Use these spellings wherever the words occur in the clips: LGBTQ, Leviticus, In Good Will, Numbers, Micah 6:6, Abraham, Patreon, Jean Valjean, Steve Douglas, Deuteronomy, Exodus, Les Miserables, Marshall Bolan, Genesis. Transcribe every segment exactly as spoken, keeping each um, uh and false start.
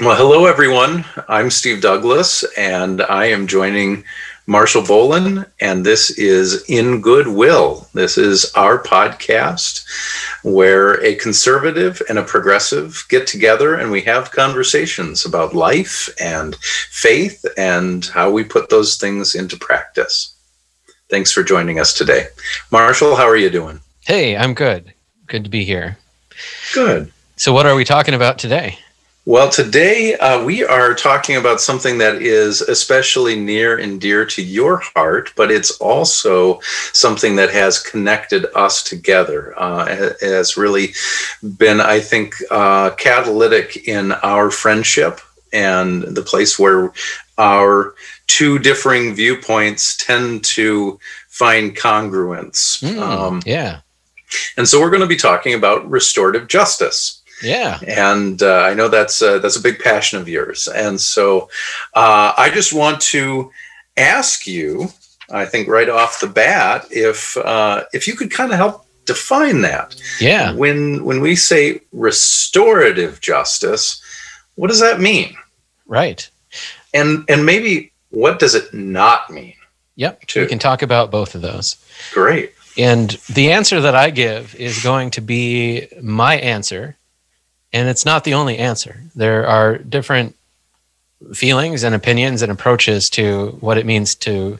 Well, hello, everyone. I'm Steve Douglas, and I am joining Marshall Bolan, and this is In Good Will. This is our podcast where a conservative and a progressive get together and we have conversations about life and faith and how we put those things into practice. Thanks for joining us today. Marshall, how are you doing? Hey, I'm good. Good to be here. Good. So what are we talking about today? Well, today uh, we are talking about something that is especially near and dear to your heart, but it's also something that has connected us together. Uh, it has really been, I think, uh, catalytic in our friendship and the place where our two differing viewpoints tend to find congruence. Mm, um, yeah. And so we're going to be talking about restorative justice. Yeah, and uh, I know that's uh, that's a big passion of yours, and so uh, I just want to ask you, I think right off the bat, if uh, if you could kind of help define that. Yeah. When when we say restorative justice, what does that mean? Right. And and maybe what does it not mean? Yep. Too? We can talk about both of those. Great. And the answer that I give is going to be my answer. And it's not the only answer. There are different feelings and opinions and approaches to what it means to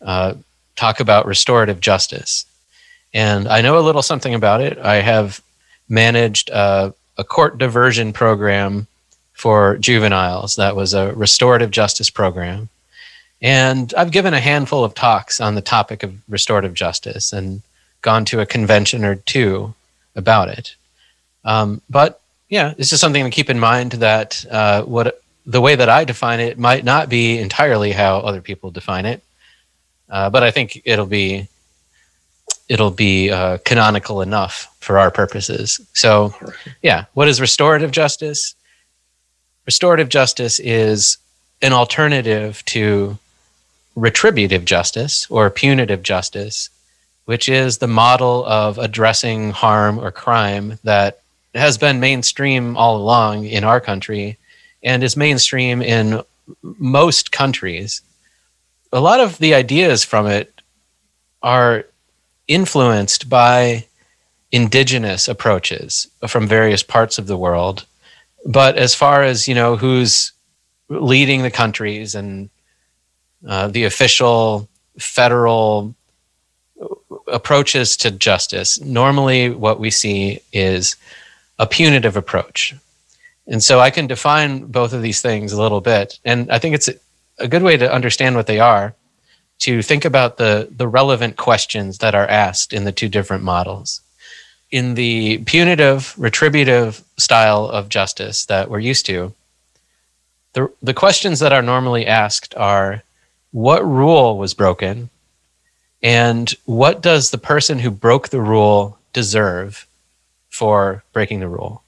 uh, talk about restorative justice. And I know a little something about it. I have managed uh, a court diversion program for juveniles. That was a restorative justice program. And I've given a handful of talks on the topic of restorative justice and gone to a convention or two about it. Um, but Yeah, it's just something to keep in mind that uh, what the way that I define it might not be entirely how other people define it, uh, but I think it'll be it'll be uh, canonical enough for our purposes. So, yeah, what is restorative justice? Restorative justice is an alternative to retributive justice or punitive justice, which is the model of addressing harm or crime that has been mainstream all along in our country and is mainstream in most countries. A lot of the ideas from it are influenced by indigenous approaches from various parts of the world. But as far as, you know, who's leading the countries and uh, the official federal approaches to justice, normally what we see is a punitive approach. And so I can define both of these things a little bit. And I think it's a good way to understand what they are, to think about the, the relevant questions that are asked in the two different models. In the punitive, retributive style of justice that we're used to, the, the questions that are normally asked are, what rule was broken? And what does the person who broke the rule deserve for breaking the rule?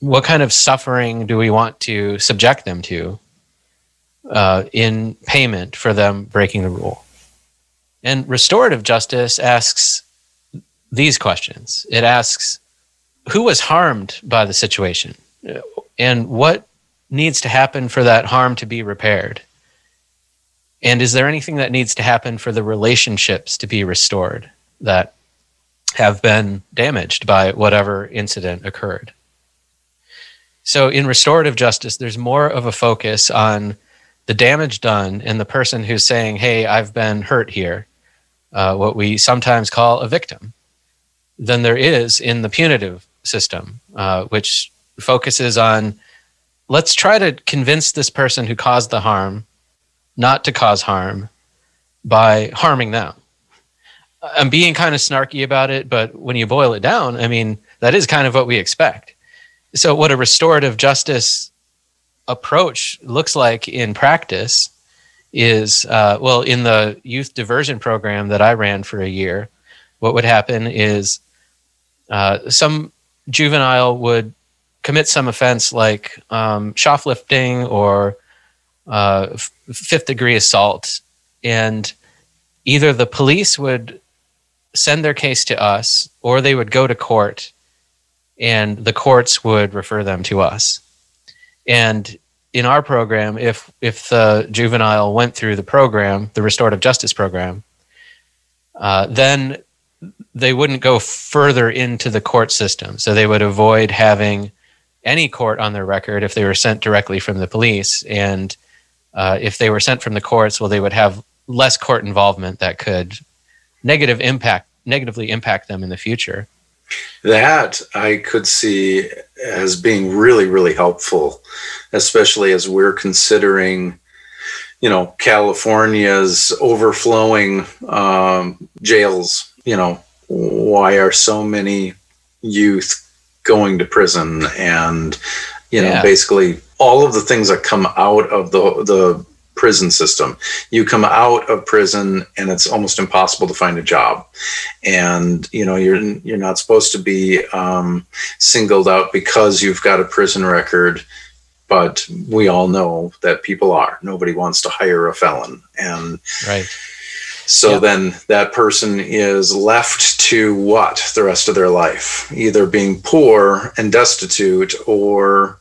What kind of suffering do we want to subject them to uh, in payment for them breaking the rule? And restorative justice asks these questions. It asks, who was harmed by the situation? And what needs to happen for that harm to be repaired? And is there anything that needs to happen for the relationships to be restored that have been damaged by whatever incident occurred? So in restorative justice, there's more of a focus on the damage done and the person who's saying, hey, I've been hurt here, uh, what we sometimes call a victim, than there is in the punitive system, uh, which focuses on, let's try to convince this person who caused the harm not to cause harm by harming them. I'm being kind of snarky about it, but when you boil it down, I mean, that is kind of what we expect. So what a restorative justice approach looks like in practice is, uh, well, in the youth diversion program that I ran for a year, what would happen is uh, some juvenile would commit some offense like um, shoplifting or uh, f- fifth degree assault, and either the police would send their case to us, or they would go to court, and the courts would refer them to us. And in our program, if if the juvenile went through the program, the restorative justice program, uh, then they wouldn't go further into the court system. So they would avoid having any court on their record if they were sent directly from the police. And uh, if they were sent from the courts, well, they would have less court involvement that could negative impact, negatively impact them in the future. That I could see as being really, really helpful, especially as we're considering, you know, California's overflowing um, jails. You know, why are so many youth going to prison? And, you know, yeah. basically all of the things that come out of the the prison system. You come out of prison and it's almost impossible to find a job. And, you know, you're you're not supposed to be um, singled out because you've got a prison record. But we all know that people are. Nobody wants to hire a felon. And right. So yep. then that person is left to what the rest of their life, either being poor and destitute or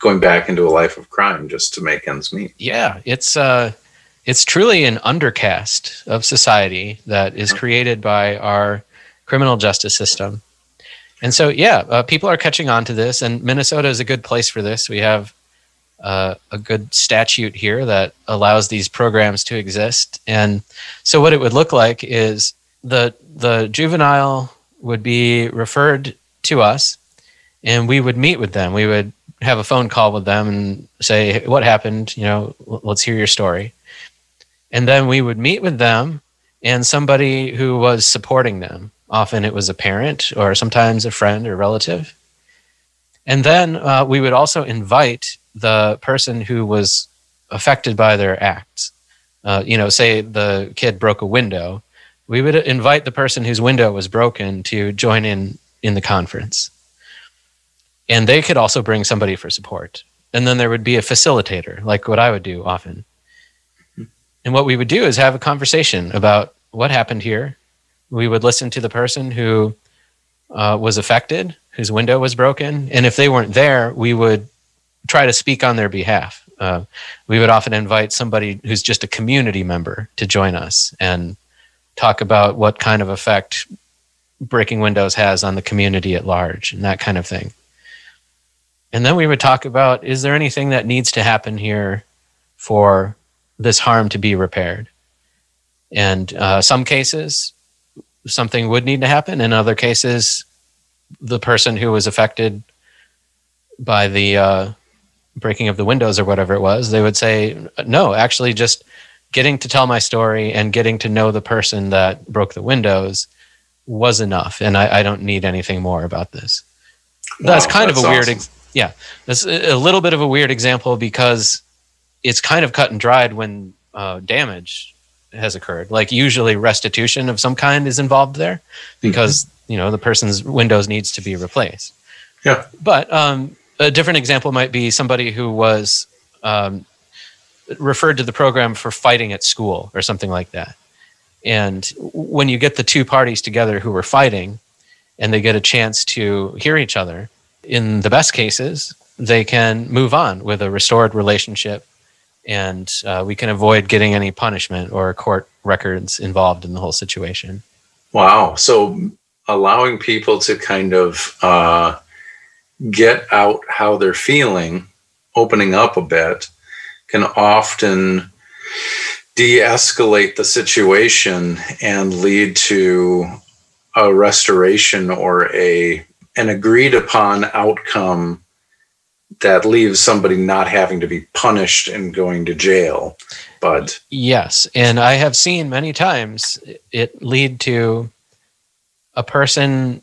going back into a life of crime just to make ends meet. Yeah, it's uh, it's truly an undercast of society that is created by our criminal justice system. And so, yeah, uh, people are catching on to this, and Minnesota is a good place for this. We have Uh, a good statute here that allows these programs to exist. And so what it would look like is the the juvenile would be referred to us, and we would meet with them. We would have a phone call with them and say, hey, what happened? You know, let's hear your story. And then we would meet with them and somebody who was supporting them. Often it was a parent or sometimes a friend or relative. And then uh, we would also invite the person who was affected by their acts. Uh, you know, say the kid broke a window, we would invite the person whose window was broken to join in in the conference. And they could also bring somebody for support. And then there would be a facilitator, like what I would do often. And what we would do is have a conversation about what happened here. We would listen to the person who uh, was affected, whose window was broken. And if they weren't there, we would try to speak on their behalf. Uh, we would often invite somebody who's just a community member to join us and talk about what kind of effect breaking windows has on the community at large and that kind of thing. And then we would talk about, is there anything that needs to happen here for this harm to be repaired? And uh, some cases, something would need to happen. In other cases, the person who was affected by the uh, breaking of the windows or whatever it was, they would say, no, actually just getting to tell my story and getting to know the person that broke the windows was enough. And I, I don't need anything more about this. Wow, that's kind that's of a awesome. weird, yeah, that's a little bit of a weird example because it's kind of cut and dried when uh, damage has occurred. Like usually restitution of some kind is involved there because, mm-hmm. you know, the person's windows needs to be replaced. Yeah. But um, a different example might be somebody who was um, referred to the program for fighting at school or something like that. And when you get the two parties together who were fighting and they get a chance to hear each other, in the best cases, they can move on with a restored relationship and uh, we can avoid getting any punishment or court records involved in the whole situation. Wow. So allowing people to kind of uh, get out how they're feeling, opening up a bit, can often de-escalate the situation and lead to a restoration or a an agreed upon outcome that leaves somebody not having to be punished and going to jail. But yes, and I have seen many times it lead to a person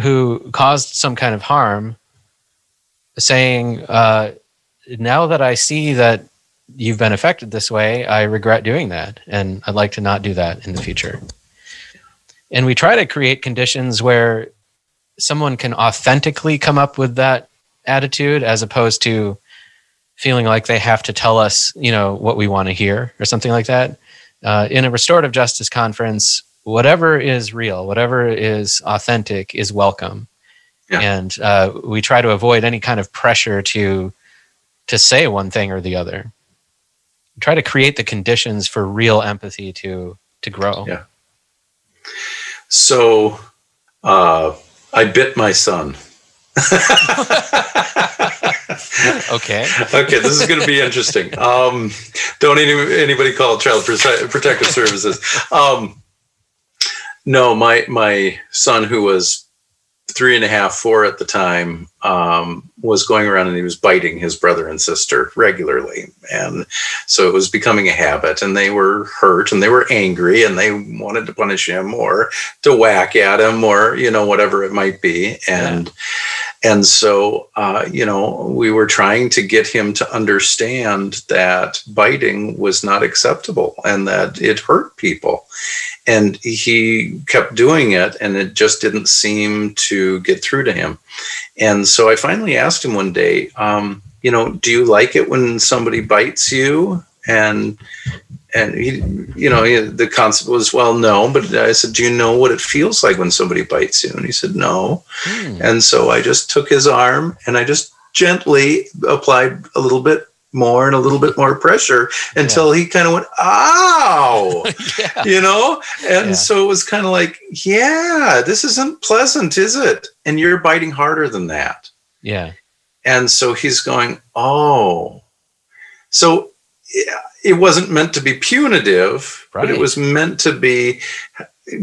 who caused some kind of harm saying, uh, now that I see that you've been affected this way, I regret doing that, and I'd like to not do that in the future. And we try to create conditions where someone can authentically come up with that attitude as opposed to feeling like they have to tell us, you know, what we want to hear or something like that. Uh, in a restorative justice conference, whatever is real, whatever is authentic is welcome. Yeah. And uh, we try to avoid any kind of pressure to to say one thing or the other. We try to create the conditions for real empathy to to grow. Yeah. So uh, I bit my son. okay. Okay, this is going to be interesting. Um, don't any, anybody call Child Protective Services. Um, no, my my son, who was three and a half, four at the time, um, was going around and he was biting his brother and sister regularly. And so it was becoming a habit, and they were hurt and they were angry and they wanted to punish him or to whack at him or, you know, whatever it might be. And, yeah. and so, uh, you know, we were trying to get him to understand that biting was not acceptable and that it hurt people. And he kept doing it, and it just didn't seem to get through to him. And so I finally asked him one day, um, you know, do you like it when somebody bites you? And, and he, you know, he, the concept was, well, no. But I said, do you know what it feels like when somebody bites you? And he said, no. Mm. And so I just took his arm and I just gently applied a little bit more and a little bit more pressure until yeah. he kind of went, ow, yeah. you know? And yeah. so it was kind of like, yeah, this isn't pleasant, is it? And you're biting harder than that. Yeah. And so he's going, oh. So it wasn't meant to be punitive, right. but it was meant to be,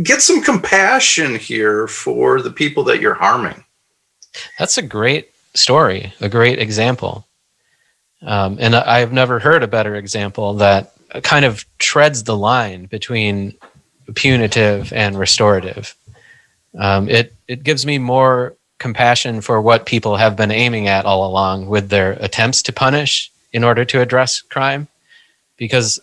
get some compassion here for the people that you're harming. That's a great story, a great example. Um, and I've never heard a better example that kind of treads the line between punitive and restorative. Um, it, it gives me more compassion for what people have been aiming at all along with their attempts to punish in order to address crime, because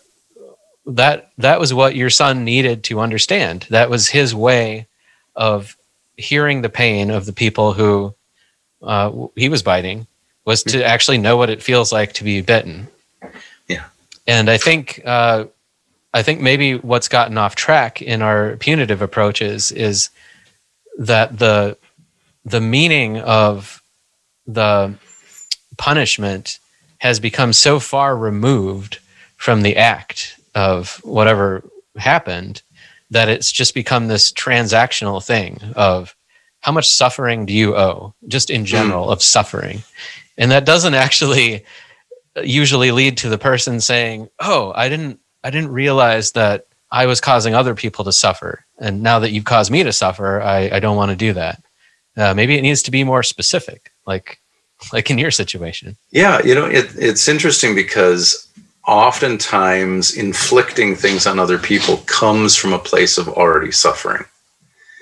that that was what your son needed to understand. That was his way of hearing the pain of the people who uh, he was biting, was to actually know what it feels like to be bitten. Yeah. And I think uh, I think maybe what's gotten off track in our punitive approaches is that the the meaning of the punishment has become so far removed from the act of whatever happened that it's just become this transactional thing of how much suffering do you owe, just in general, mm. of suffering. And that doesn't actually usually lead to the person saying, oh, I didn't I didn't realize that I was causing other people to suffer. And now that you've caused me to suffer, I, I don't want to do that. Uh, maybe it needs to be more specific, like like in your situation. Yeah, you know, it, it's interesting because oftentimes inflicting things on other people comes from a place of already suffering.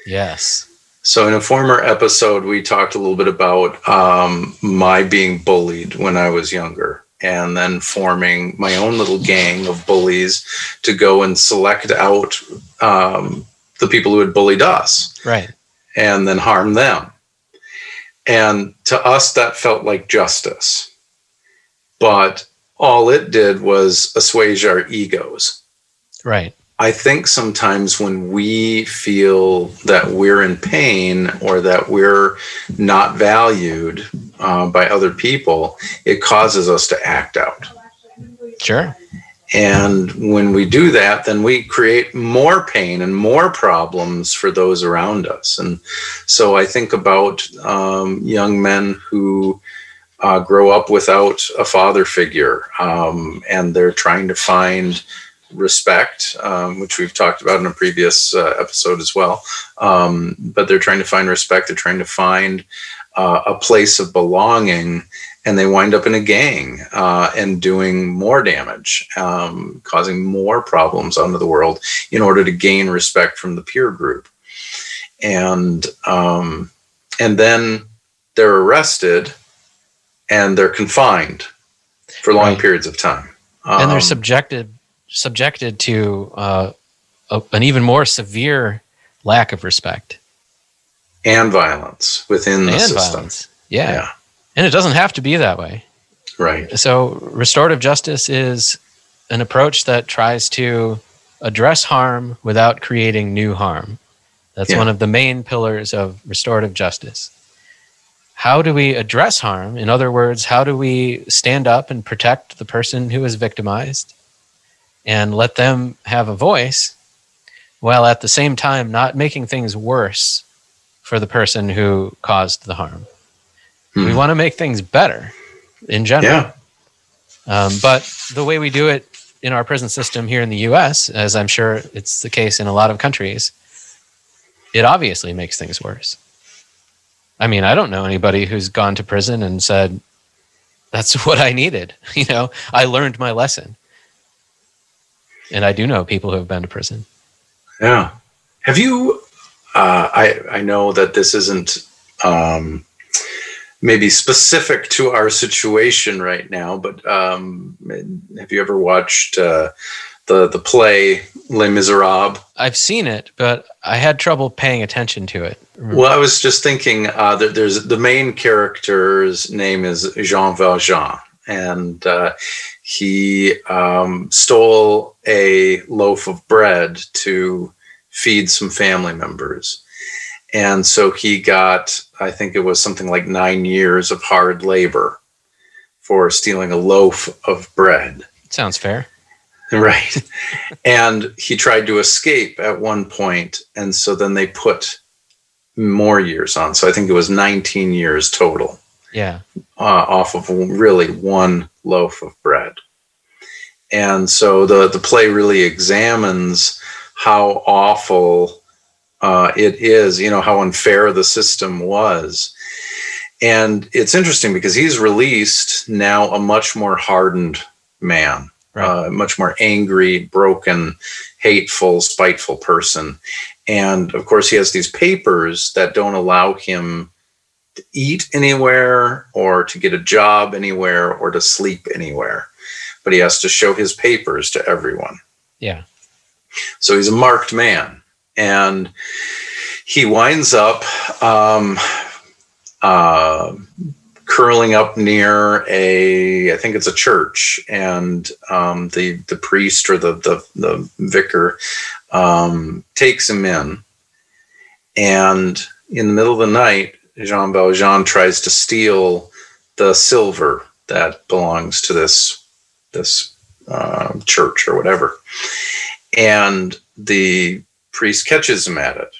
Yes. So in a former episode, we talked a little bit about um, my being bullied when I was younger, and then forming my own little gang of bullies to go and select out um, the people who had bullied us. Right. And then harm them. And to us, that felt like justice. But all it did was assuage our egos. Right. I think sometimes when we feel that we're in pain or that we're not valued uh, by other people, it causes us to act out. Sure. And when we do that, then we create more pain and more problems for those around us. And so I think about um, young men who uh, grow up without a father figure, um, and they're trying to find respect, um, which we've talked about in a previous uh, episode as well. Um, but they're trying to find respect. They're trying to find uh, a place of belonging, and they wind up in a gang uh, and doing more damage, um, causing more problems onto the world in order to gain respect from the peer group. And, um, and then they're arrested and they're confined for long right. periods of time. Um, and they're subjected subjected to uh, a, an even more severe lack of respect. And violence within the and system. Violence. Yeah. yeah. And it doesn't have to be that way. Right. So restorative justice is an approach that tries to address harm without creating new harm. That's yeah. one of the main pillars of restorative justice. how do we address harm? In other words, how do we stand up and protect the person who is victimized and let them have a voice, while at the same time not making things worse for the person who caused the harm? Hmm. We want to make things better in general. Yeah. Um, but the way we do it in our prison system here in the U S, as I'm sure it's the case in a lot of countries, it obviously makes things worse. I mean, I don't know anybody who's gone to prison and said, that's what I needed. You know, I learned my lesson. And I do know people who have been to prison. Yeah. Have you, uh, I, I know that this isn't um, maybe specific to our situation right now, but um, have you ever watched uh, the, the play Les Miserables? I've seen it, but I had trouble paying attention to it. Well, I was just thinking uh, that there's the main character's name is Jean Valjean, and uh, he um, stole a loaf of bread to feed some family members. And so he got, I think it was something like nine years of hard labor for stealing a loaf of bread. Sounds fair. Right. And he tried to escape at one point, and so then they put more years on. So I think it was nineteen years total. Yeah. Uh, off of really one loaf of bread. And so the, the play really examines how awful uh, it is, you know, how unfair the system was. And it's interesting because he's released now a much more hardened man. Right. Uh, much more angry, broken, hateful, spiteful person. And of course, he has these papers that don't allow him to eat anywhere or to get a job anywhere or to sleep anywhere. But he has to show his papers to everyone. Yeah. So he's a marked man. And he winds up um, uh, curling up near a, I think it's a church, and um, the the priest or the the, the vicar um, takes him in, and in the middle of the night, Jean Valjean tries to steal the silver that belongs to this this uh, church or whatever, and the priest catches him at it,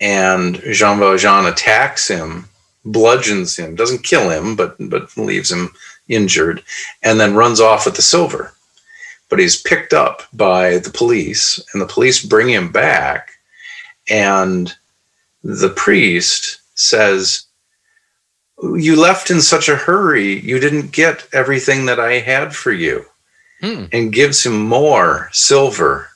and Jean Valjean attacks him. Bludgeons him, doesn't kill him, but but leaves him injured, and then runs off with the silver. But he's picked up by the police, and the police bring him back, and the priest says, "You left in such a hurry, you didn't get everything that I had for you," hmm. and gives him more silver.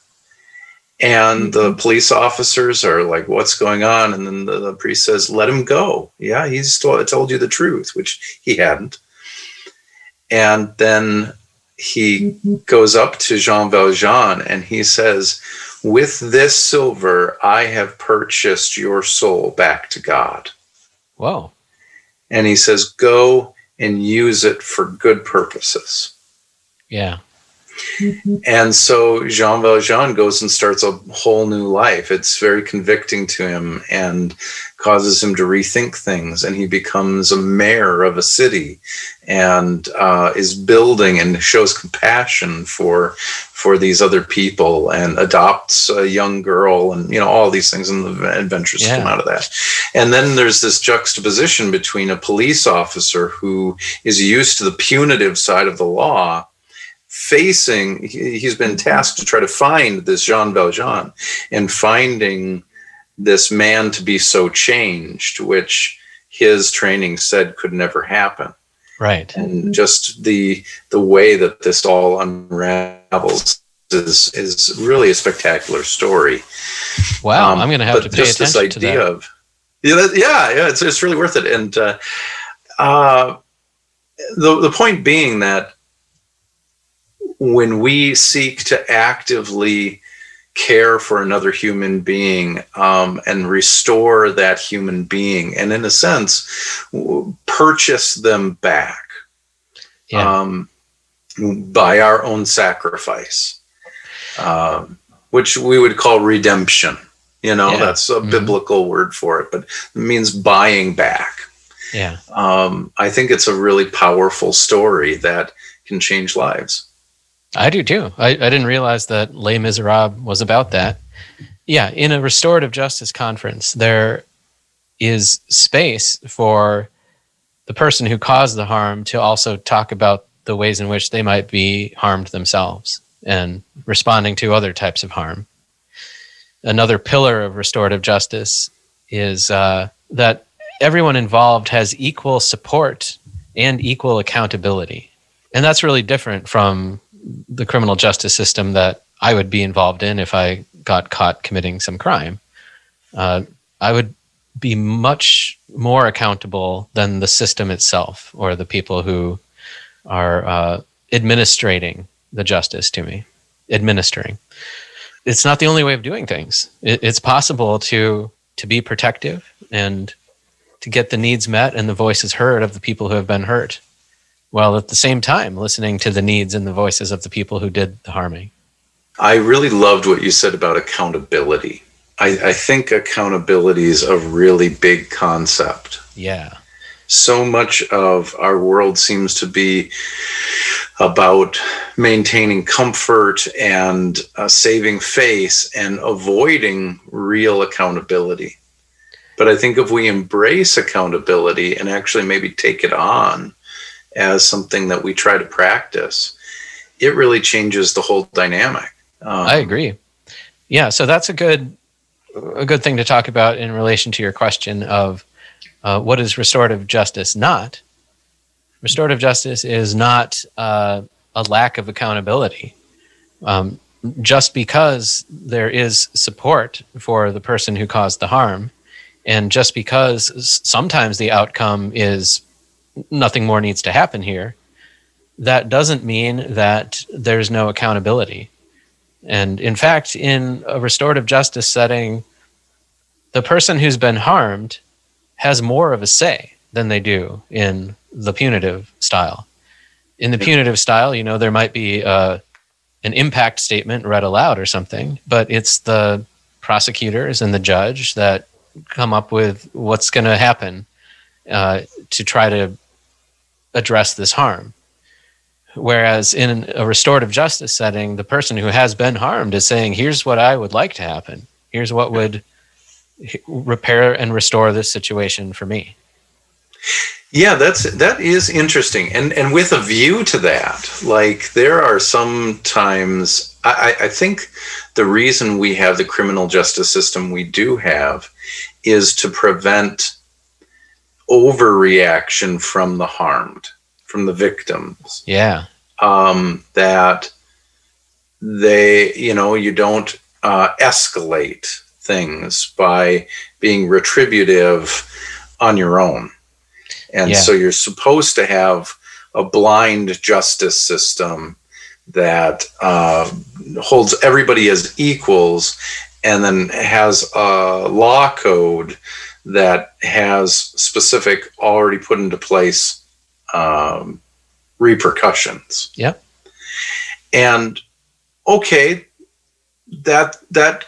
And the police officers are like, what's going on? And then the, the priest says, let him go. Yeah, he's t- told you the truth, which he hadn't. And then he goes up to Jean Valjean and he says, with this silver, I have purchased your soul back to God. Wow. And he says, go and use it for good purposes. Yeah. And so Jean Valjean goes and starts a whole new life. It's very convicting to him and causes him to rethink things. And he becomes a mayor of a city and uh, is building and shows compassion for for these other people and adopts a young girl and, you know, all these things and the adventures yeah. come out of that. And then there's this juxtaposition between a police officer who is used to the punitive side of the law facing, he's been tasked to try to find this Jean Valjean and finding this man to be so changed, which his training said could never happen. Right. And just the the way that this all unravels is is really a spectacular story. Wow, um, I'm going to have to pay just attention this idea to that. Of, yeah, that, yeah, yeah, it's it's really worth it. And uh, uh, the the point being that when we seek to actively care for another human being um, and restore that human being, and in a sense, w- purchase them back yeah. um, by our own sacrifice, uh, which we would call redemption. You know, yeah. that's a mm-hmm. biblical word for it, but it means buying back. Yeah. Um, I think it's a really powerful story that can change lives. I do too. I, I didn't realize that Les Miserables was about that. Yeah. In a restorative justice conference, there is space for the person who caused the harm to also talk about the ways in which they might be harmed themselves and responding to other types of harm. Another pillar of restorative justice is uh, that everyone involved has equal support and equal accountability. And that's really different from the criminal justice system that I would be involved in if I got caught committing some crime. Uh, I would be much more accountable than the system itself or the people who are uh, administrating the justice to me, administering. It's not the only way of doing things. It, it's possible to to be protective and to get the needs met and the voices heard of the people who have been hurt, while at the same time listening to the needs and the voices of the people who did the harming. I really loved what you said about accountability. I, I think accountability is a really big concept. Yeah. So much of our world seems to be about maintaining comfort and uh, saving face and avoiding real accountability. But I think if we embrace accountability and actually maybe take it on as something that we try to practice, it really changes the whole dynamic. Um, I agree. Yeah, so that's a good a good thing to talk about in relation to your question of Uh, what is restorative justice not? Restorative justice is not uh, a lack of accountability. Um, just because there is support for the person who caused the harm, and just because sometimes the outcome is nothing more needs to happen here, that doesn't mean that there's no accountability. And in fact, in a restorative justice setting, the person who's been harmed has more of a say than they do in the punitive style. In the punitive style, you know, there might be uh, an impact statement read aloud or something, but it's the prosecutors and the judge that come up with what's going to happen uh, to try to address this harm. Whereas in a restorative justice setting, the person who has been harmed is saying, here's what I would like to happen. Here's what would repair and restore this situation for me. Yeah, that's that is interesting, and and with a view to that, like there are sometimes I, I think the reason we have the criminal justice system we do have is to prevent overreaction from the harmed, from the victims. Yeah, um, that they, you know, you don't uh, escalate things by being retributive on your own. And yeah. So you're supposed to have a blind justice system that uh, holds everybody as equals and then has a law code that has specific already put into place um, repercussions. Yeah. And okay, that, that,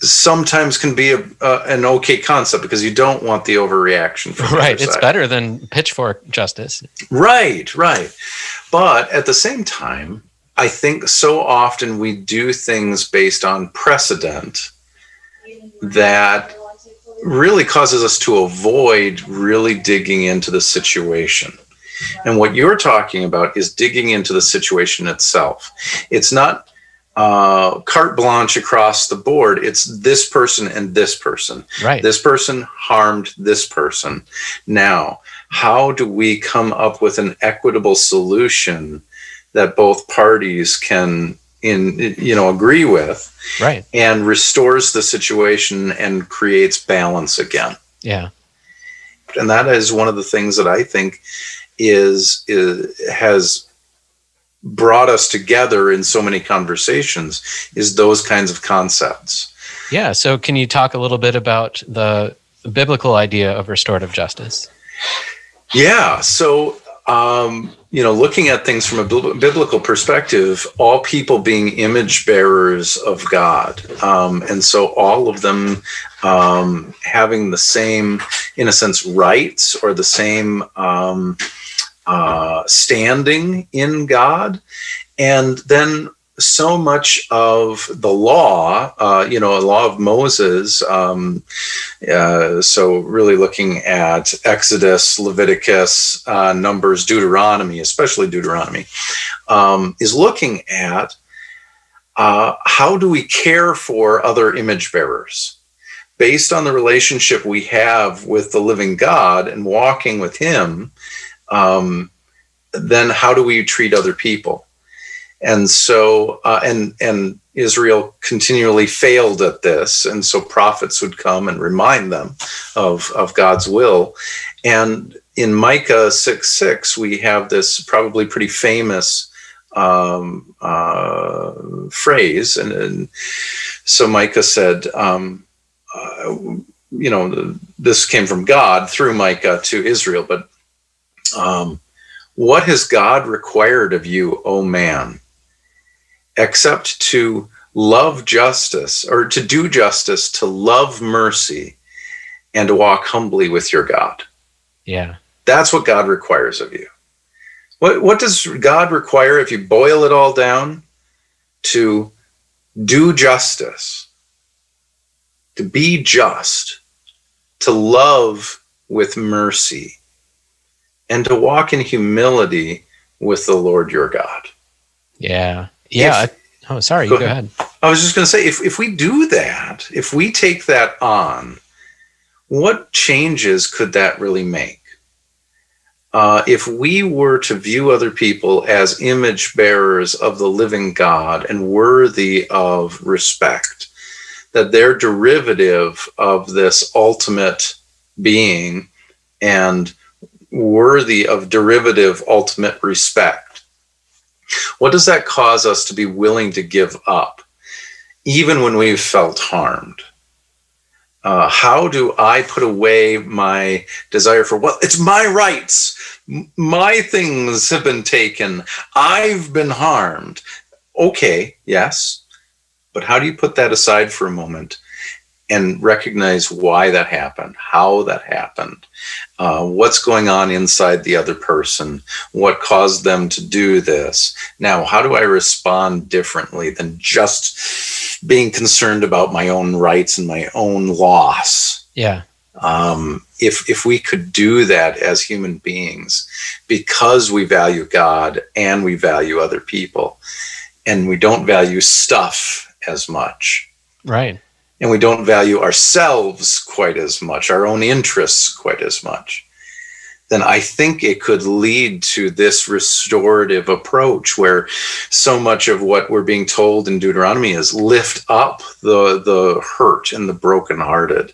sometimes can be a, uh, an okay concept because you don't want the overreaction from the right. It's side. Better than pitchfork justice. Right, right. But at the same time, I think so often we do things based on precedent that really causes us to avoid really digging into the situation. And what you're talking about is digging into the situation itself. It's not Uh, carte blanche across the board. It's this person and this person. Right. This person harmed this person. Now, how do we come up with an equitable solution that both parties can, in you know, agree with? Right. And restores the situation and creates balance again. Yeah. And that is one of the things that I think is, is has. brought us together in so many conversations is those kinds of concepts. Yeah. So can you talk a little bit about the biblical idea of restorative justice? Yeah. So um, you know, looking at things from a biblical perspective, all people being image bearers of God. Um, and so all of them um, having the same, in a sense, rights or the same um, uh, standing in God. And then so much of the law, uh, you know, the law of Moses, um, uh, so really looking at Exodus, Leviticus, uh, Numbers, Deuteronomy, especially Deuteronomy, um, is looking at uh, how do we care for other image bearers based on the relationship we have with the living God and walking with him, um, then how do we treat other people? And so, uh, and and Israel continually failed at this, and so prophets would come and remind them of of God's will. And in Micah six six, we have this probably pretty famous um, uh, phrase. And, and so Micah said, um, uh, you know, this came from God through Micah to Israel, but um, what has God required of you, O man? Except to love justice, or to do justice, to love mercy, and to walk humbly with your God. Yeah. That's what God requires of you. What what does God require, if you boil it all down, to do justice, to be just, to love with mercy, and to walk in humility with the Lord your God. Yeah. Yeah. If, I, oh, sorry. Go, go ahead. I was just going to say, if, if we do that, if we take that on, what changes could that really make? Uh, if we were to view other people as image bearers of the living God and worthy of respect, that they're derivative of this ultimate being and worthy of derivative ultimate respect, what does that cause us to be willing to give up, even when we've felt harmed? Uh, how do I put away my desire for, well, it's my rights, my things have been taken, I've been harmed? Okay, yes, but how do you put that aside for a moment and recognize why that happened, how that happened, uh, what's going on inside the other person, what caused them to do this? Now, how do I respond differently than just being concerned about my own rights and my own loss? Yeah. Um, if if we could do that as human beings, because we value God and we value other people, and we don't value stuff as much. Right. And we don't value ourselves quite as much, our own interests quite as much, then I think it could lead to this restorative approach where so much of what we're being told in Deuteronomy is lift up the, the hurt and the brokenhearted.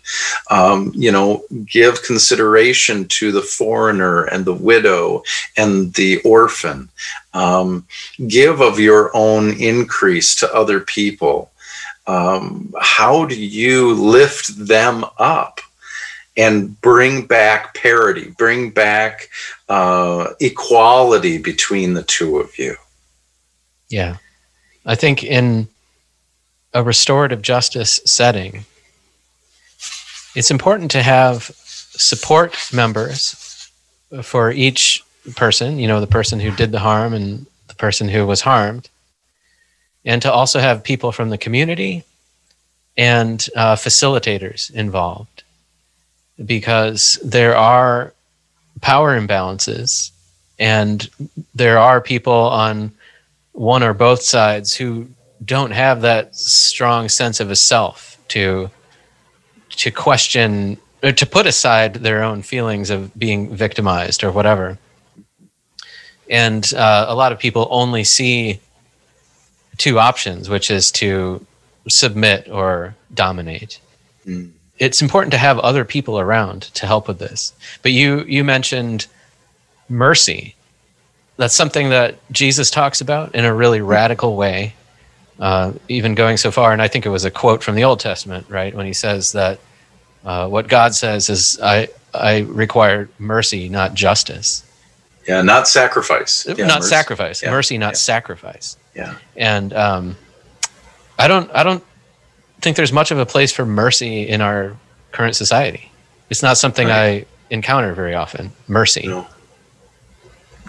Um, you know, give consideration to the foreigner and the widow and the orphan. Um, give of your own increase to other people. Um, how do you lift them up and bring back parity, bring back uh, equality between the two of you? Yeah. I think in a restorative justice setting, it's important to have support members for each person, you know, the person who did the harm and the person who was harmed, and to also have people from the community and uh, facilitators involved, because there are power imbalances and there are people on one or both sides who don't have that strong sense of a self to to question or to put aside their own feelings of being victimized or whatever. And uh, a lot of people only see two options, which is to submit or dominate. Mm. It's important to have other people around to help with this. But you you mentioned mercy. That's something that Jesus talks about in a really radical way, uh, even going so far, and I think it was a quote from the Old Testament, right, when he says that uh, what God says is, I, I require mercy, not justice. Yeah, not sacrifice. Yeah, not mercy. sacrifice. Yeah. Mercy, not yeah. sacrifice. Yeah. And um, I don't I don't think there's much of a place for mercy in our current society. It's not something right. I encounter very often, mercy. No.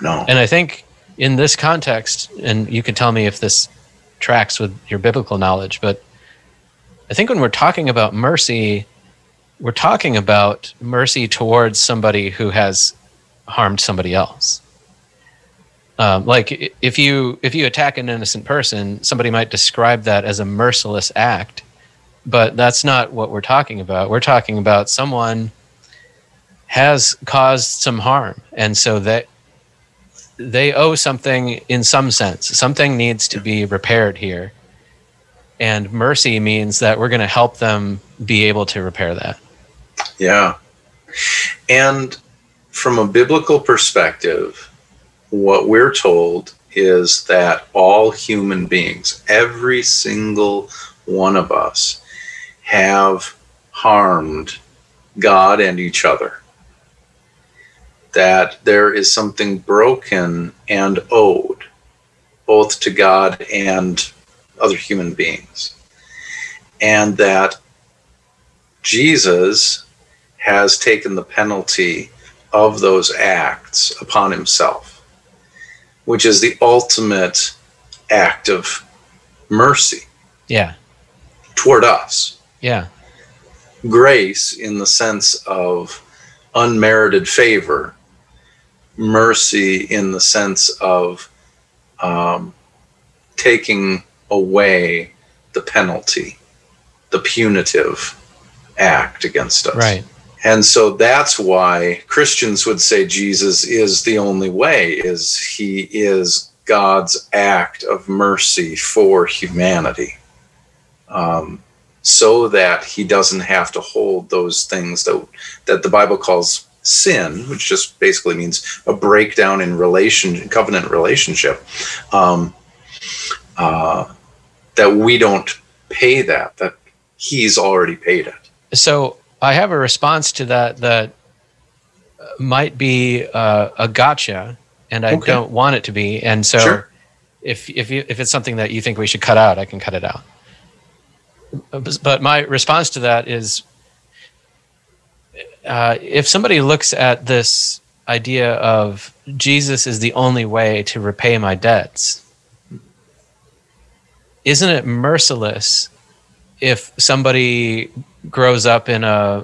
no. And I think in this context, and you can tell me if this tracks with your biblical knowledge, but I think when we're talking about mercy, we're talking about mercy towards somebody who has harmed somebody else. Um, like if you if you attack an innocent person, somebody might describe that as a merciless act, but that's not what we're talking about. We're talking about someone has caused some harm, and so that they owe something in some sense. Something needs to be repaired here, and mercy means that we're going to help them be able to repair that. Yeah. And from a biblical perspective, what we're told is that all human beings, every single one of us, have harmed God and each other. That there is something broken and owed, both to God and other human beings. And that Jesus has taken the penalty of those acts upon himself, which is the ultimate act of mercy. Yeah. Toward us. Yeah. Grace in the sense of unmerited favor. Mercy in the sense of um, taking away the penalty, the punitive act against us. Right. And so that's why Christians would say Jesus is the only way, is he is God's act of mercy for humanity, um, so that he doesn't have to hold those things that that the Bible calls sin, which just basically means a breakdown in relation, covenant relationship, um, uh, that we don't pay that, that he's already paid it. So I have a response to that that might be uh, a gotcha, and I okay. don't want it to be. And so sure. if if, you, if it's something that you think we should cut out, I can cut it out. But my response to that is, Uh, if somebody looks at this idea of Jesus is the only way to repay my debts, isn't it merciless if somebody grows up in a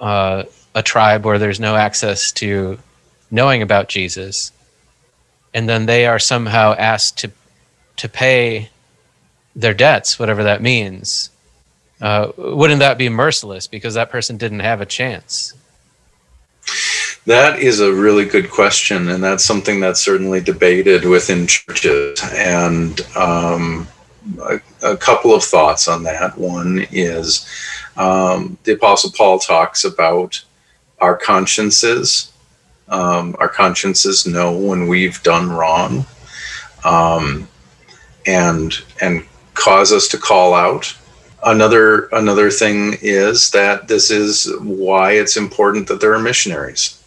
uh, a tribe where there's no access to knowing about Jesus, and then they are somehow asked to to pay their debts, whatever that means? Uh, wouldn't that be merciless because that person didn't have a chance? That is a really good question, and that's something that's certainly debated within churches. And um, a, a couple of thoughts on that. One is um, the Apostle Paul talks about our consciences. Um, our consciences know when we've done wrong, um, and and cause us to call out. Another another thing is that this is why it's important that there are missionaries,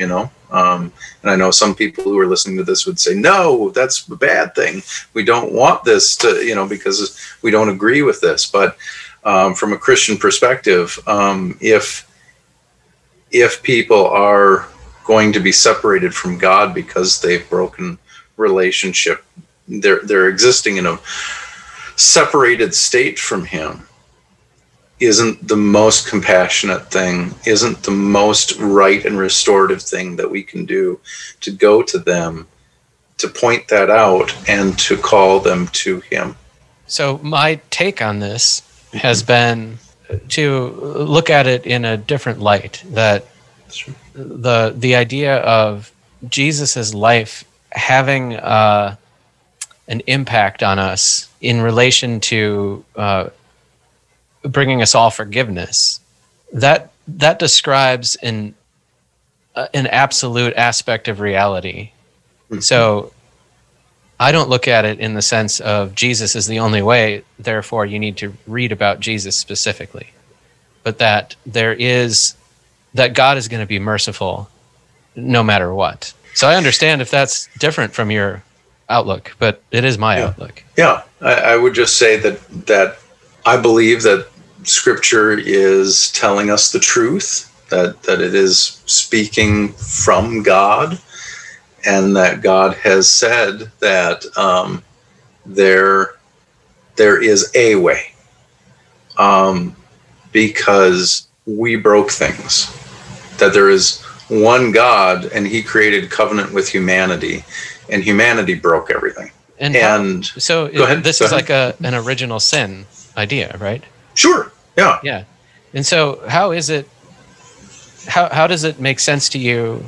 you know. Um, and I know some people who are listening to this would say, no, that's a bad thing. We don't want this to, you know, because we don't agree with this. But um, from a Christian perspective, um, if if people are going to be separated from God because they've broken relationship, they're they're existing in a separated state from him, isn't the most compassionate thing, isn't the most right and restorative thing that we can do to go to them, to point that out, and to call them to him. So my take on this has been to look at it in a different light, that the the idea of Jesus's life having uh an impact on us in relation to uh, bringing us all forgiveness. That that describes an uh, an absolute aspect of reality. Mm-hmm. So I don't look at it in the sense of Jesus is the only way, therefore you need to read about Jesus specifically, but that there is that God is going to be merciful no matter what. So I understand if that's different from your outlook, but it is my yeah. outlook. Yeah, I, I would just say that that I believe that Scripture is telling us the truth, that, that it is speaking from God, and that God has said that um, there, there is a way, um, because we broke things, that there is one God, and he created covenant with humanity, and humanity broke everything. And, and how, so go it, ahead, this go is ahead. like a, an original sin idea, right? Sure. Yeah. Yeah. And so how is it, how, how does it make sense to you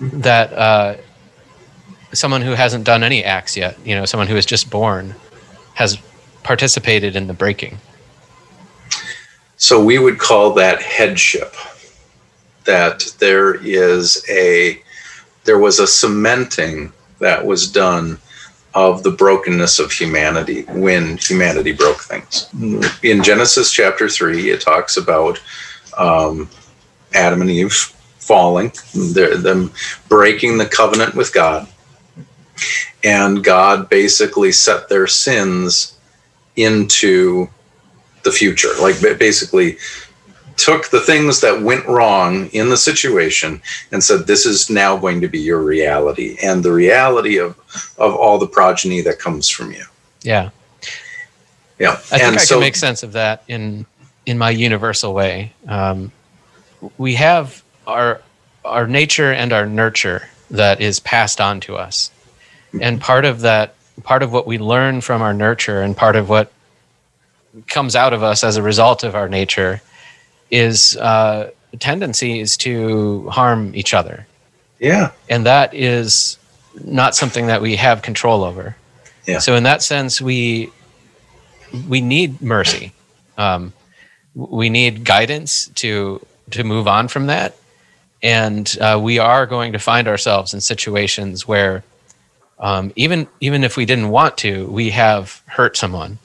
that uh, someone who hasn't done any acts yet, you know, someone who is just born, has participated in the breaking? So we would call that headship, that there is a, there was a cementing that was done of the brokenness of humanity when humanity broke things. In Genesis chapter three, it talks about um, Adam and Eve falling, them breaking the covenant with God. And God basically set their sins into the future, like basically took the things that went wrong in the situation and said, this is now going to be your reality and the reality of, of all the progeny that comes from you. Yeah. Yeah. I think and I so, can make sense of that in, in my universal way. Um, we have our, our nature and our nurture that is passed on to us. And part of that, part of what we learn from our nurture and part of what comes out of us as a result of our nature is uh, tendencies to harm each other. Yeah. And that is not something that we have control over. Yeah. So in that sense, we we need mercy. Um, we need guidance to to move on from that. And uh, we are going to find ourselves in situations where um, even even if we didn't want to, we have hurt someone.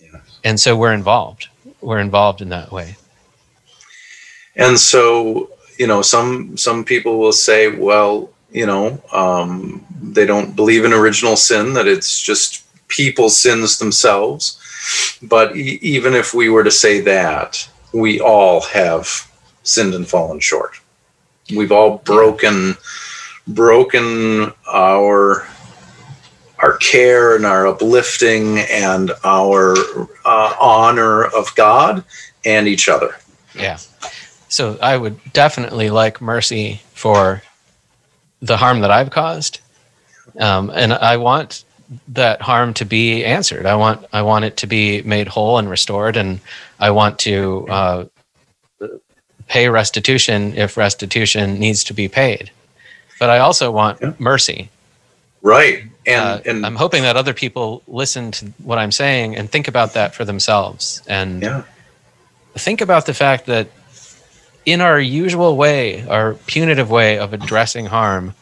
Yeah. And so we're involved. We're involved in that way. And so, you know, some some people will say, well, you know, um, they don't believe in original sin, that it's just people's sins themselves. But e- even if we were to say that, we all have sinned and fallen short. We've all broken, broken our our care and our uplifting and our uh, honor of God and each other. Yeah. So I would definitely like mercy for the harm that I've caused, um, and I want that harm to be answered. I want I want it to be made whole and restored, and I want to uh, pay restitution if restitution needs to be paid. But I also want yeah. mercy, right? And, uh, and I'm hoping that other people listen to what I'm saying and think about that for themselves, and yeah. think about the fact that, in our usual way, our punitive way of addressing harm,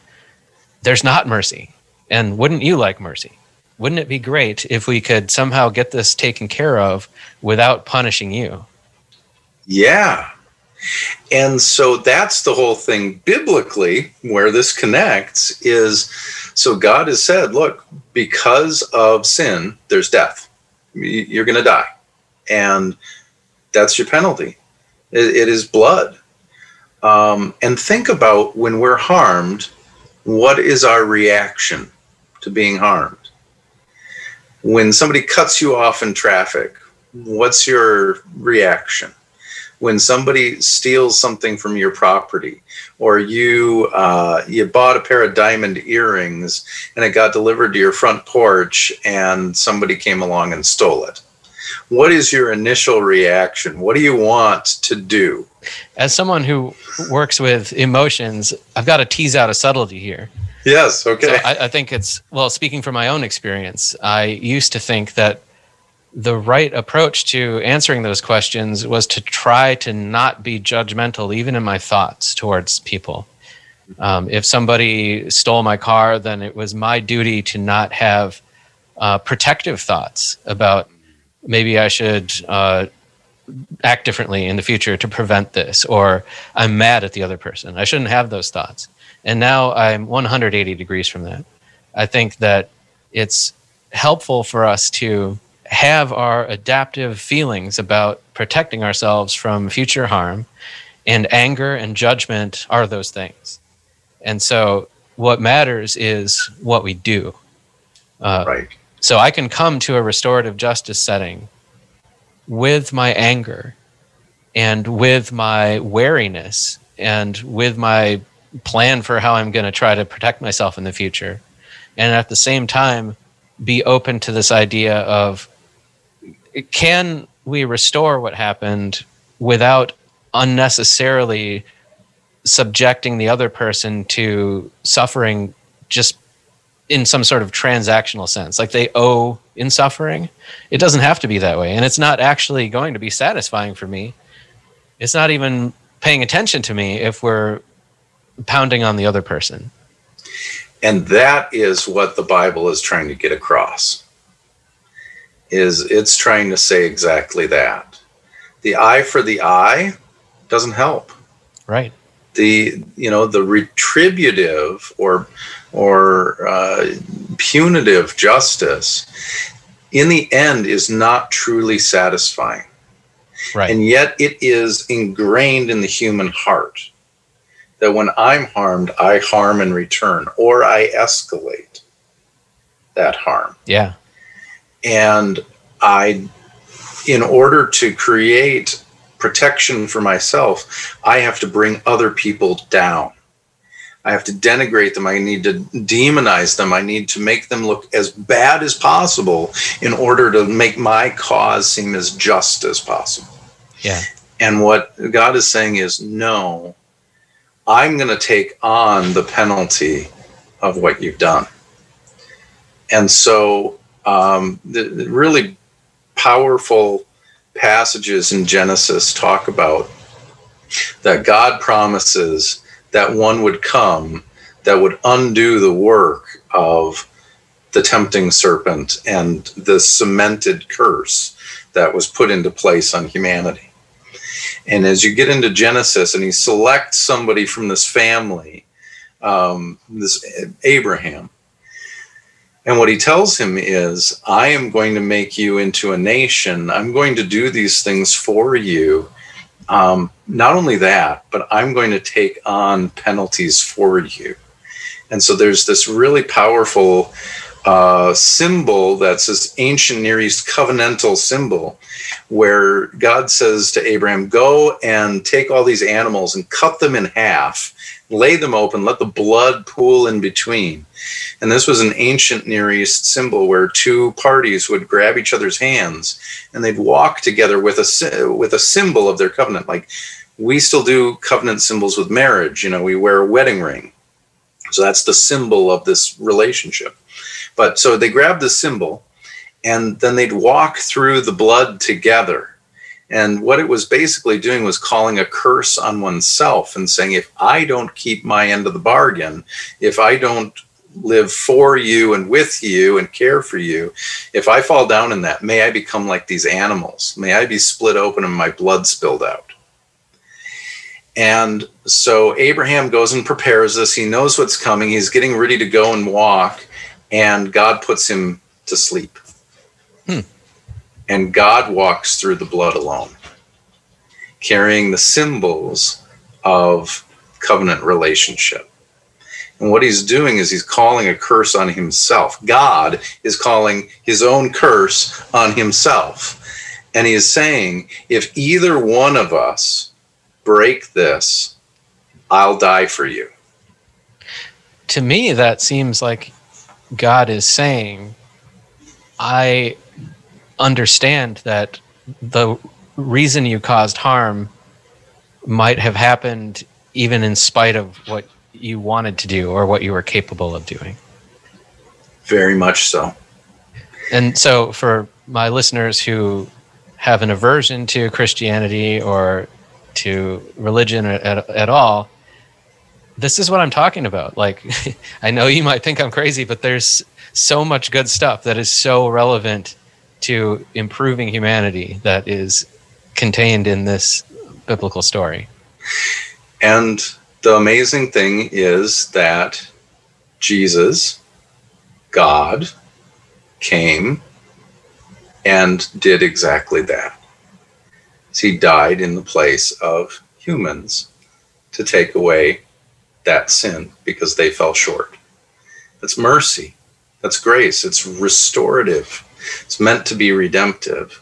there's not mercy. And wouldn't you like mercy? Wouldn't it be great if we could somehow get this taken care of without punishing you? Yeah. And so that's the whole thing biblically where this connects is, so God has said, look, because of sin, there's death. You're going to die. And that's your penalty. It is blood. Um, and think about when we're harmed, what is our reaction to being harmed? When somebody cuts you off in traffic, what's your reaction? When somebody steals something from your property, or you uh, you bought a pair of diamond earrings and it got delivered to your front porch and somebody came along and stole it. What is your initial reaction? What do you want to do? As someone who works with emotions, I've got to tease out a subtlety here. Yes, okay. So I, I think it's, well, speaking from my own experience, I used to think that the right approach to answering those questions was to try to not be judgmental, even in my thoughts towards people. Um, if somebody stole my car, then it was my duty to not have uh, protective thoughts about maybe I should uh, act differently in the future to prevent this, or I'm mad at the other person. I shouldn't have those thoughts. And now I'm one hundred eighty degrees from that. I think that it's helpful for us to have our adaptive feelings about protecting ourselves from future harm, and anger and judgment are those things. And so what matters is what we do. Uh, right. So I can come to a restorative justice setting with my anger and with my wariness and with my plan for how I'm going to try to protect myself in the future. And at the same time, be open to this idea of, can we restore what happened without unnecessarily subjecting the other person to suffering just in some sort of transactional sense, like they owe in suffering? It doesn't have to be that way. And it's not actually going to be satisfying for me. It's not even paying attention to me if we're pounding on the other person. And that is what the Bible is trying to get across, is it's trying to say exactly that. The eye for the eye doesn't help. Right. The, you know, the retributive or or uh, punitive justice in the end is not truly satisfying. Right. And yet it is ingrained in the human heart that when I'm harmed, I harm in return, or I escalate that harm. Yeah. And I, in order to create protection for myself, I have to bring other people down. I have to denigrate them. I need to demonize them. I need to make them look as bad as possible in order to make my cause seem as just as possible. Yeah. And what God is saying is, no, I'm going to take on the penalty of what you've done. And so um, the, the really powerful passages in Genesis talk about that God promises that one would come that would undo the work of the tempting serpent and the cemented curse that was put into place on humanity. And as you get into Genesis, and he selects somebody from this family, um, this Abraham, and what he tells him is, I am going to make you into a nation. I'm going to do these things for you. Um, not only that, but I'm going to take on penalties for you. And so there's this really powerful uh, symbol that's this ancient Near East covenantal symbol where God says to Abraham, go and take all these animals and cut them in half, lay them open, let the blood pool in between. And this was an ancient Near East symbol where two parties would grab each other's hands and they'd walk together with a with a symbol of their covenant. Like we still do covenant symbols with marriage. You know, we wear a wedding ring. So that's the symbol of this relationship. But so they grabbed the symbol and then they'd walk through the blood together. And what it was basically doing was calling a curse on oneself and saying, if I don't keep my end of the bargain, if I don't live for you and with you and care for you, if I fall down in that, may I become like these animals. May I be split open and my blood spilled out. And so Abraham goes and prepares this. He knows what's coming. He's getting ready to go and walk. And God puts him to sleep. Hmm. And God walks through the blood alone, carrying the symbols of covenant relationship. And what he's doing is he's calling a curse on himself. God is calling his own curse on himself. And he is saying, if either one of us break this, I'll die for you. To me, that seems like God is saying, I understand that the reason you caused harm might have happened even in spite of what you wanted to do or what you were capable of doing. Very much so. And so for my listeners who have an aversion to Christianity or to religion at, at all, this is what I'm talking about. Like, I know you might think I'm crazy, but there's so much good stuff that is so relevant to improving humanity that is contained in this biblical story. And the amazing thing is that Jesus, God, came and did exactly that. He died in the place of humans to take away that sin because they fell short. That's mercy. That's grace. It's restorative. It's meant to be redemptive.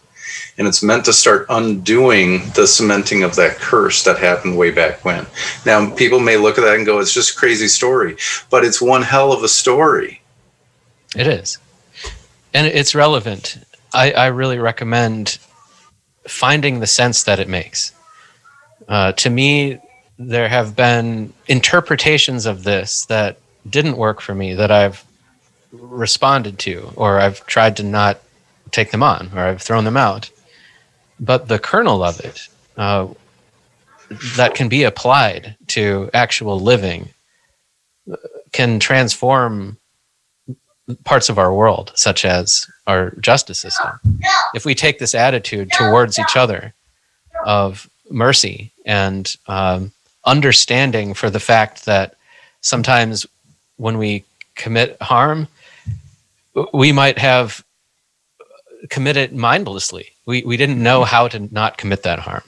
And it's meant to start undoing the cementing of that curse that happened way back when. Now, people may look at that and go, it's just a crazy story. But it's one hell of a story. It is. And it's relevant. I, I really recommend finding the sense that it makes. Uh, to me, there have been interpretations of this that didn't work for me, that I've responded to, or I've tried to not take them on, or I've thrown them out. But the kernel of it, uh, that can be applied to actual living, can transform parts of our world, such as our justice system. If we take this attitude towards each other of mercy and um, understanding for the fact that sometimes when we commit harm, we might have committed mindlessly. We we didn't know how to not commit that harm.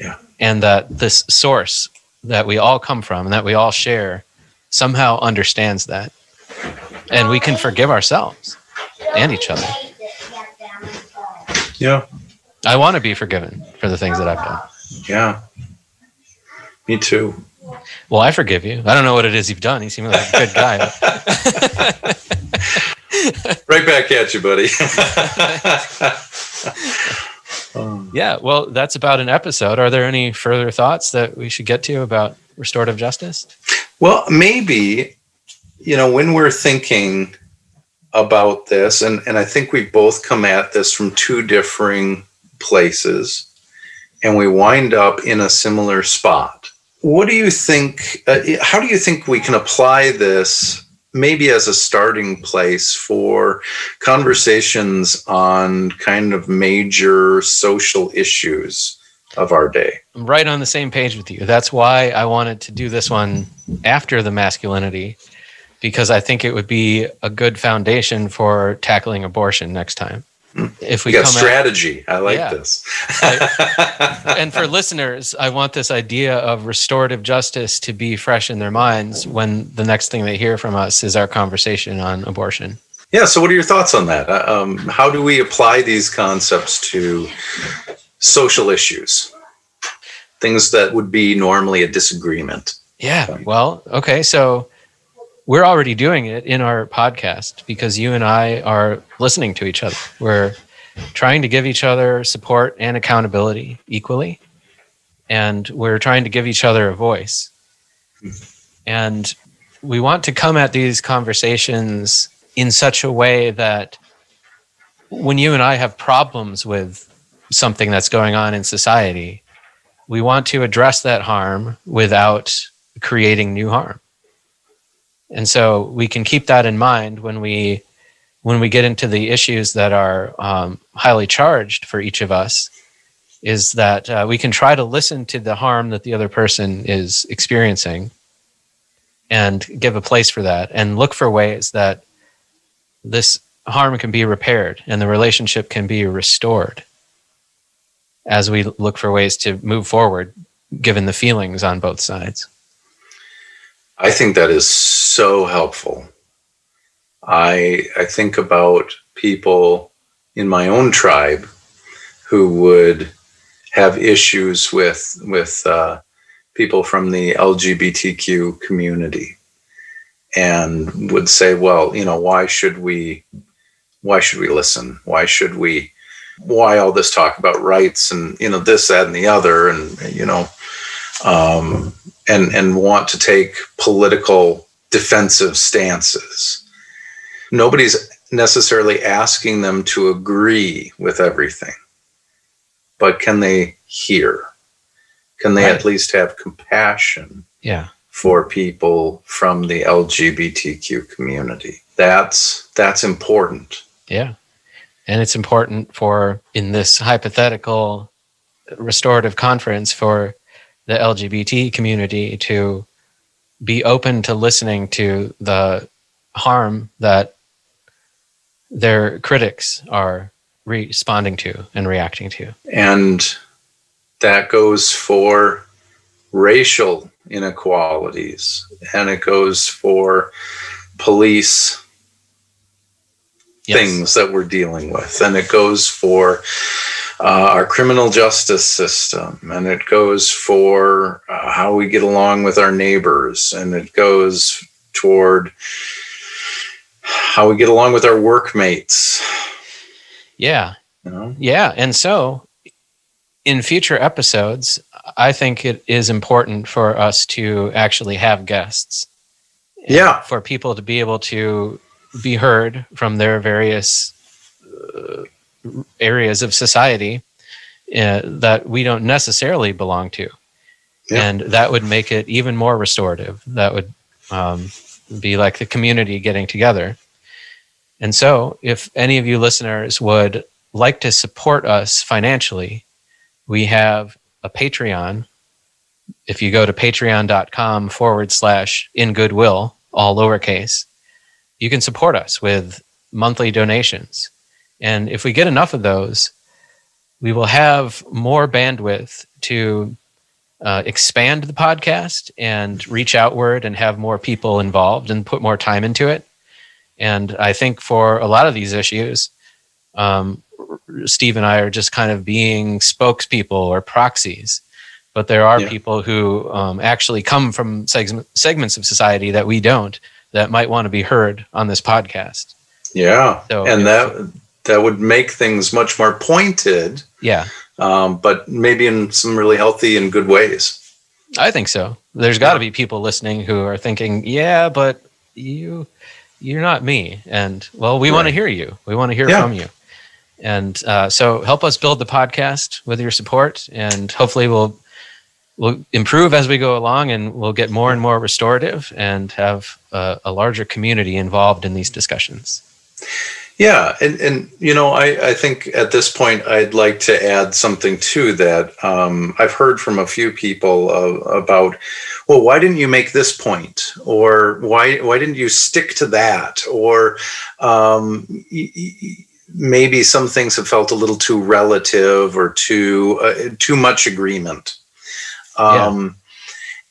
Yeah. And that this source that we all come from and that we all share somehow understands that. And we can forgive ourselves and each other. Yeah. I want to be forgiven for the things that I've done. Yeah. Me too. Well, I forgive you. I don't know what it is you've done. You seem like a good guy. Right back at you, buddy. um, yeah. Well, that's about an episode. Are there any further thoughts that we should get to about restorative justice? Well, maybe, you know, when we're thinking about this, and, and I think we both come at this from two differing places, and we wind up in a similar spot. What do you think, uh, how do you think we can apply this maybe as a starting place for conversations on kind of major social issues of our day? I'm right on the same page with you. That's why I wanted to do this one after the masculinity, because I think it would be a good foundation for tackling abortion next time. If we, we got come strategy. At, I like yeah. this. I, and for listeners, I want this idea of restorative justice to be fresh in their minds when the next thing they hear from us is our conversation on abortion. Yeah. So what are your thoughts on that? Um, how do we apply these concepts to social issues? Things that would be normally a disagreement. Yeah. Well, okay. So we're already doing it in our podcast because you and I are listening to each other. We're trying to give each other support and accountability equally. And we're trying to give each other a voice. And we want to come at these conversations in such a way that when you and I have problems with something that's going on in society, we want to address that harm without creating new harm. And so we can keep that in mind when we when we get into the issues that are um, highly charged for each of us, is that uh, we can try to listen to the harm that the other person is experiencing and give a place for that and look for ways that this harm can be repaired and the relationship can be restored as we look for ways to move forward, given the feelings on both sides. I think that is so helpful. I I think about people in my own tribe who would have issues with with uh, people from the L G B T Q community, and would say, "Well, you know, why should we? Why should we listen? Why should we? Why all this talk about rights and you know this, that, and the other, and you know." Um, and and want to take political defensive stances. Nobody's necessarily asking them to agree with everything, but can they hear? Can they right. at least have compassion yeah. for people from the L G B T Q community? That's that's important. Yeah, and it's important for, in this hypothetical restorative conference, for the L G B T community to be open to listening to the harm that their critics are responding to and reacting to. And that goes for racial inequalities, and it goes for police yes. things that we're dealing with, and it goes for uh, our criminal justice system, and it goes for uh, how we get along with our neighbors, and it goes toward how we get along with our workmates. Yeah. You know? Yeah. And so in future episodes, I think it is important for us to actually have guests. Yeah. For people to be able to be heard from their various uh, areas of society uh, that we don't necessarily belong to. Yeah. And that would make it even more restorative. That would um, be like the community getting together. And so if any of you listeners would like to support us financially, we have a Patreon. If you go to patreon.com forward slash in good will, all lowercase, you can support us with monthly donations. And if we get enough of those, we will have more bandwidth to uh, expand the podcast and reach outward and have more people involved and put more time into it. And I think for a lot of these issues, um, Steve and I are just kind of being spokespeople or proxies, but there are yeah. people who um, actually come from seg- segments of society that we don't, that might want to be heard on this podcast. Yeah, so and if, that that would make things much more pointed. Yeah, um, but maybe in some really healthy and good ways. I think so. There's got to yeah. be people listening who are thinking, "Yeah, but you, you're not me," and well, we right. want to hear you. We want to hear yeah. from you. And uh, so help us build the podcast with your support, and hopefully we'll we'll improve as we go along, and we'll get more and more restorative and have a, a larger community involved in these discussions. Yeah, and, and you know, I, I think at this point I'd like to add something to that. Um, I've heard from a few people uh, about, well, why didn't you make this point? Or why, why didn't you stick to that? Or... Um, y- y- Maybe some things have felt a little too relative or too uh, too much agreement, um,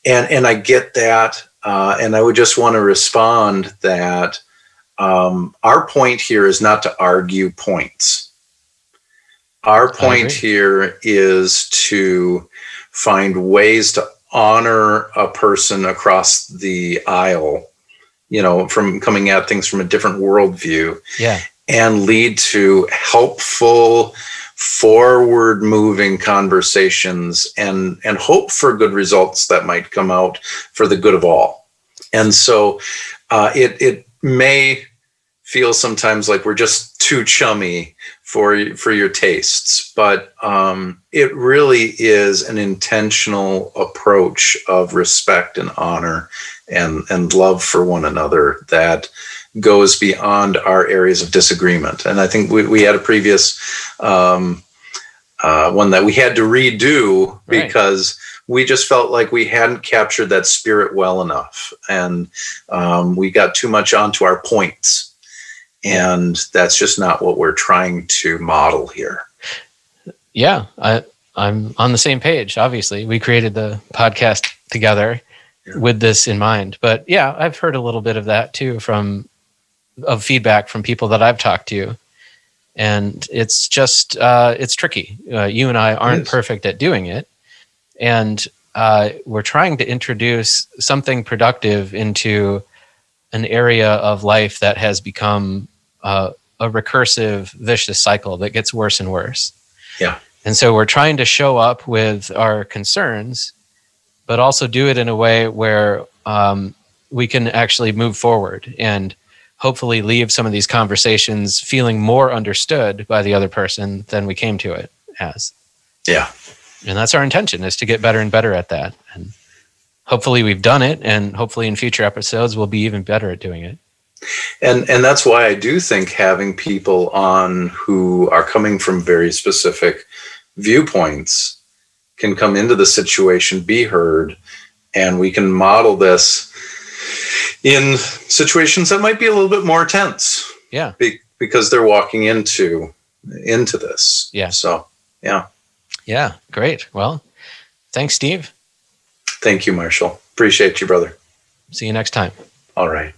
yeah. and and I get that, uh, and I would just want to respond that um, our point here is not to argue points. Our point here is to find ways to honor a person across the aisle, you know, from coming at things from a different worldview. Yeah. And lead to helpful, forward-moving conversations, and, and hope for good results that might come out for the good of all. And so uh, it it may feel sometimes like we're just too chummy for for your tastes, but um, it really is an intentional approach of respect and honor and, and love for one another that goes beyond our areas of disagreement. And I think we, we had a previous um, uh, one that we had to redo right. because we just felt like we hadn't captured that spirit well enough. And um, we got too much onto our points. And that's just not what we're trying to model here. Yeah, I, I'm on the same page, obviously. We created the podcast together yeah. with this in mind. But yeah, I've heard a little bit of that too from... of feedback from people that I've talked to. And it's just, uh, it's tricky. Uh, you and I aren't yes. perfect at doing it. And uh, we're trying to introduce something productive into an area of life that has become uh, a recursive, vicious cycle that gets worse and worse. Yeah. And so we're trying to show up with our concerns, but also do it in a way where um, we can actually move forward and hopefully leave some of these conversations feeling more understood by the other person than we came to it as. Yeah. And that's our intention, is to get better and better at that. And hopefully we've done it, and hopefully in future episodes we'll be even better at doing it. And and that's why I do think having people on who are coming from very specific viewpoints can come into the situation, be heard, and we can model this in situations that might be a little bit more tense. Yeah. Be- because they're walking into into this. Yeah. So, yeah. Yeah, great. Well, thanks, Steve. Thank you, Marshall. Appreciate you, brother. See you next time. All right.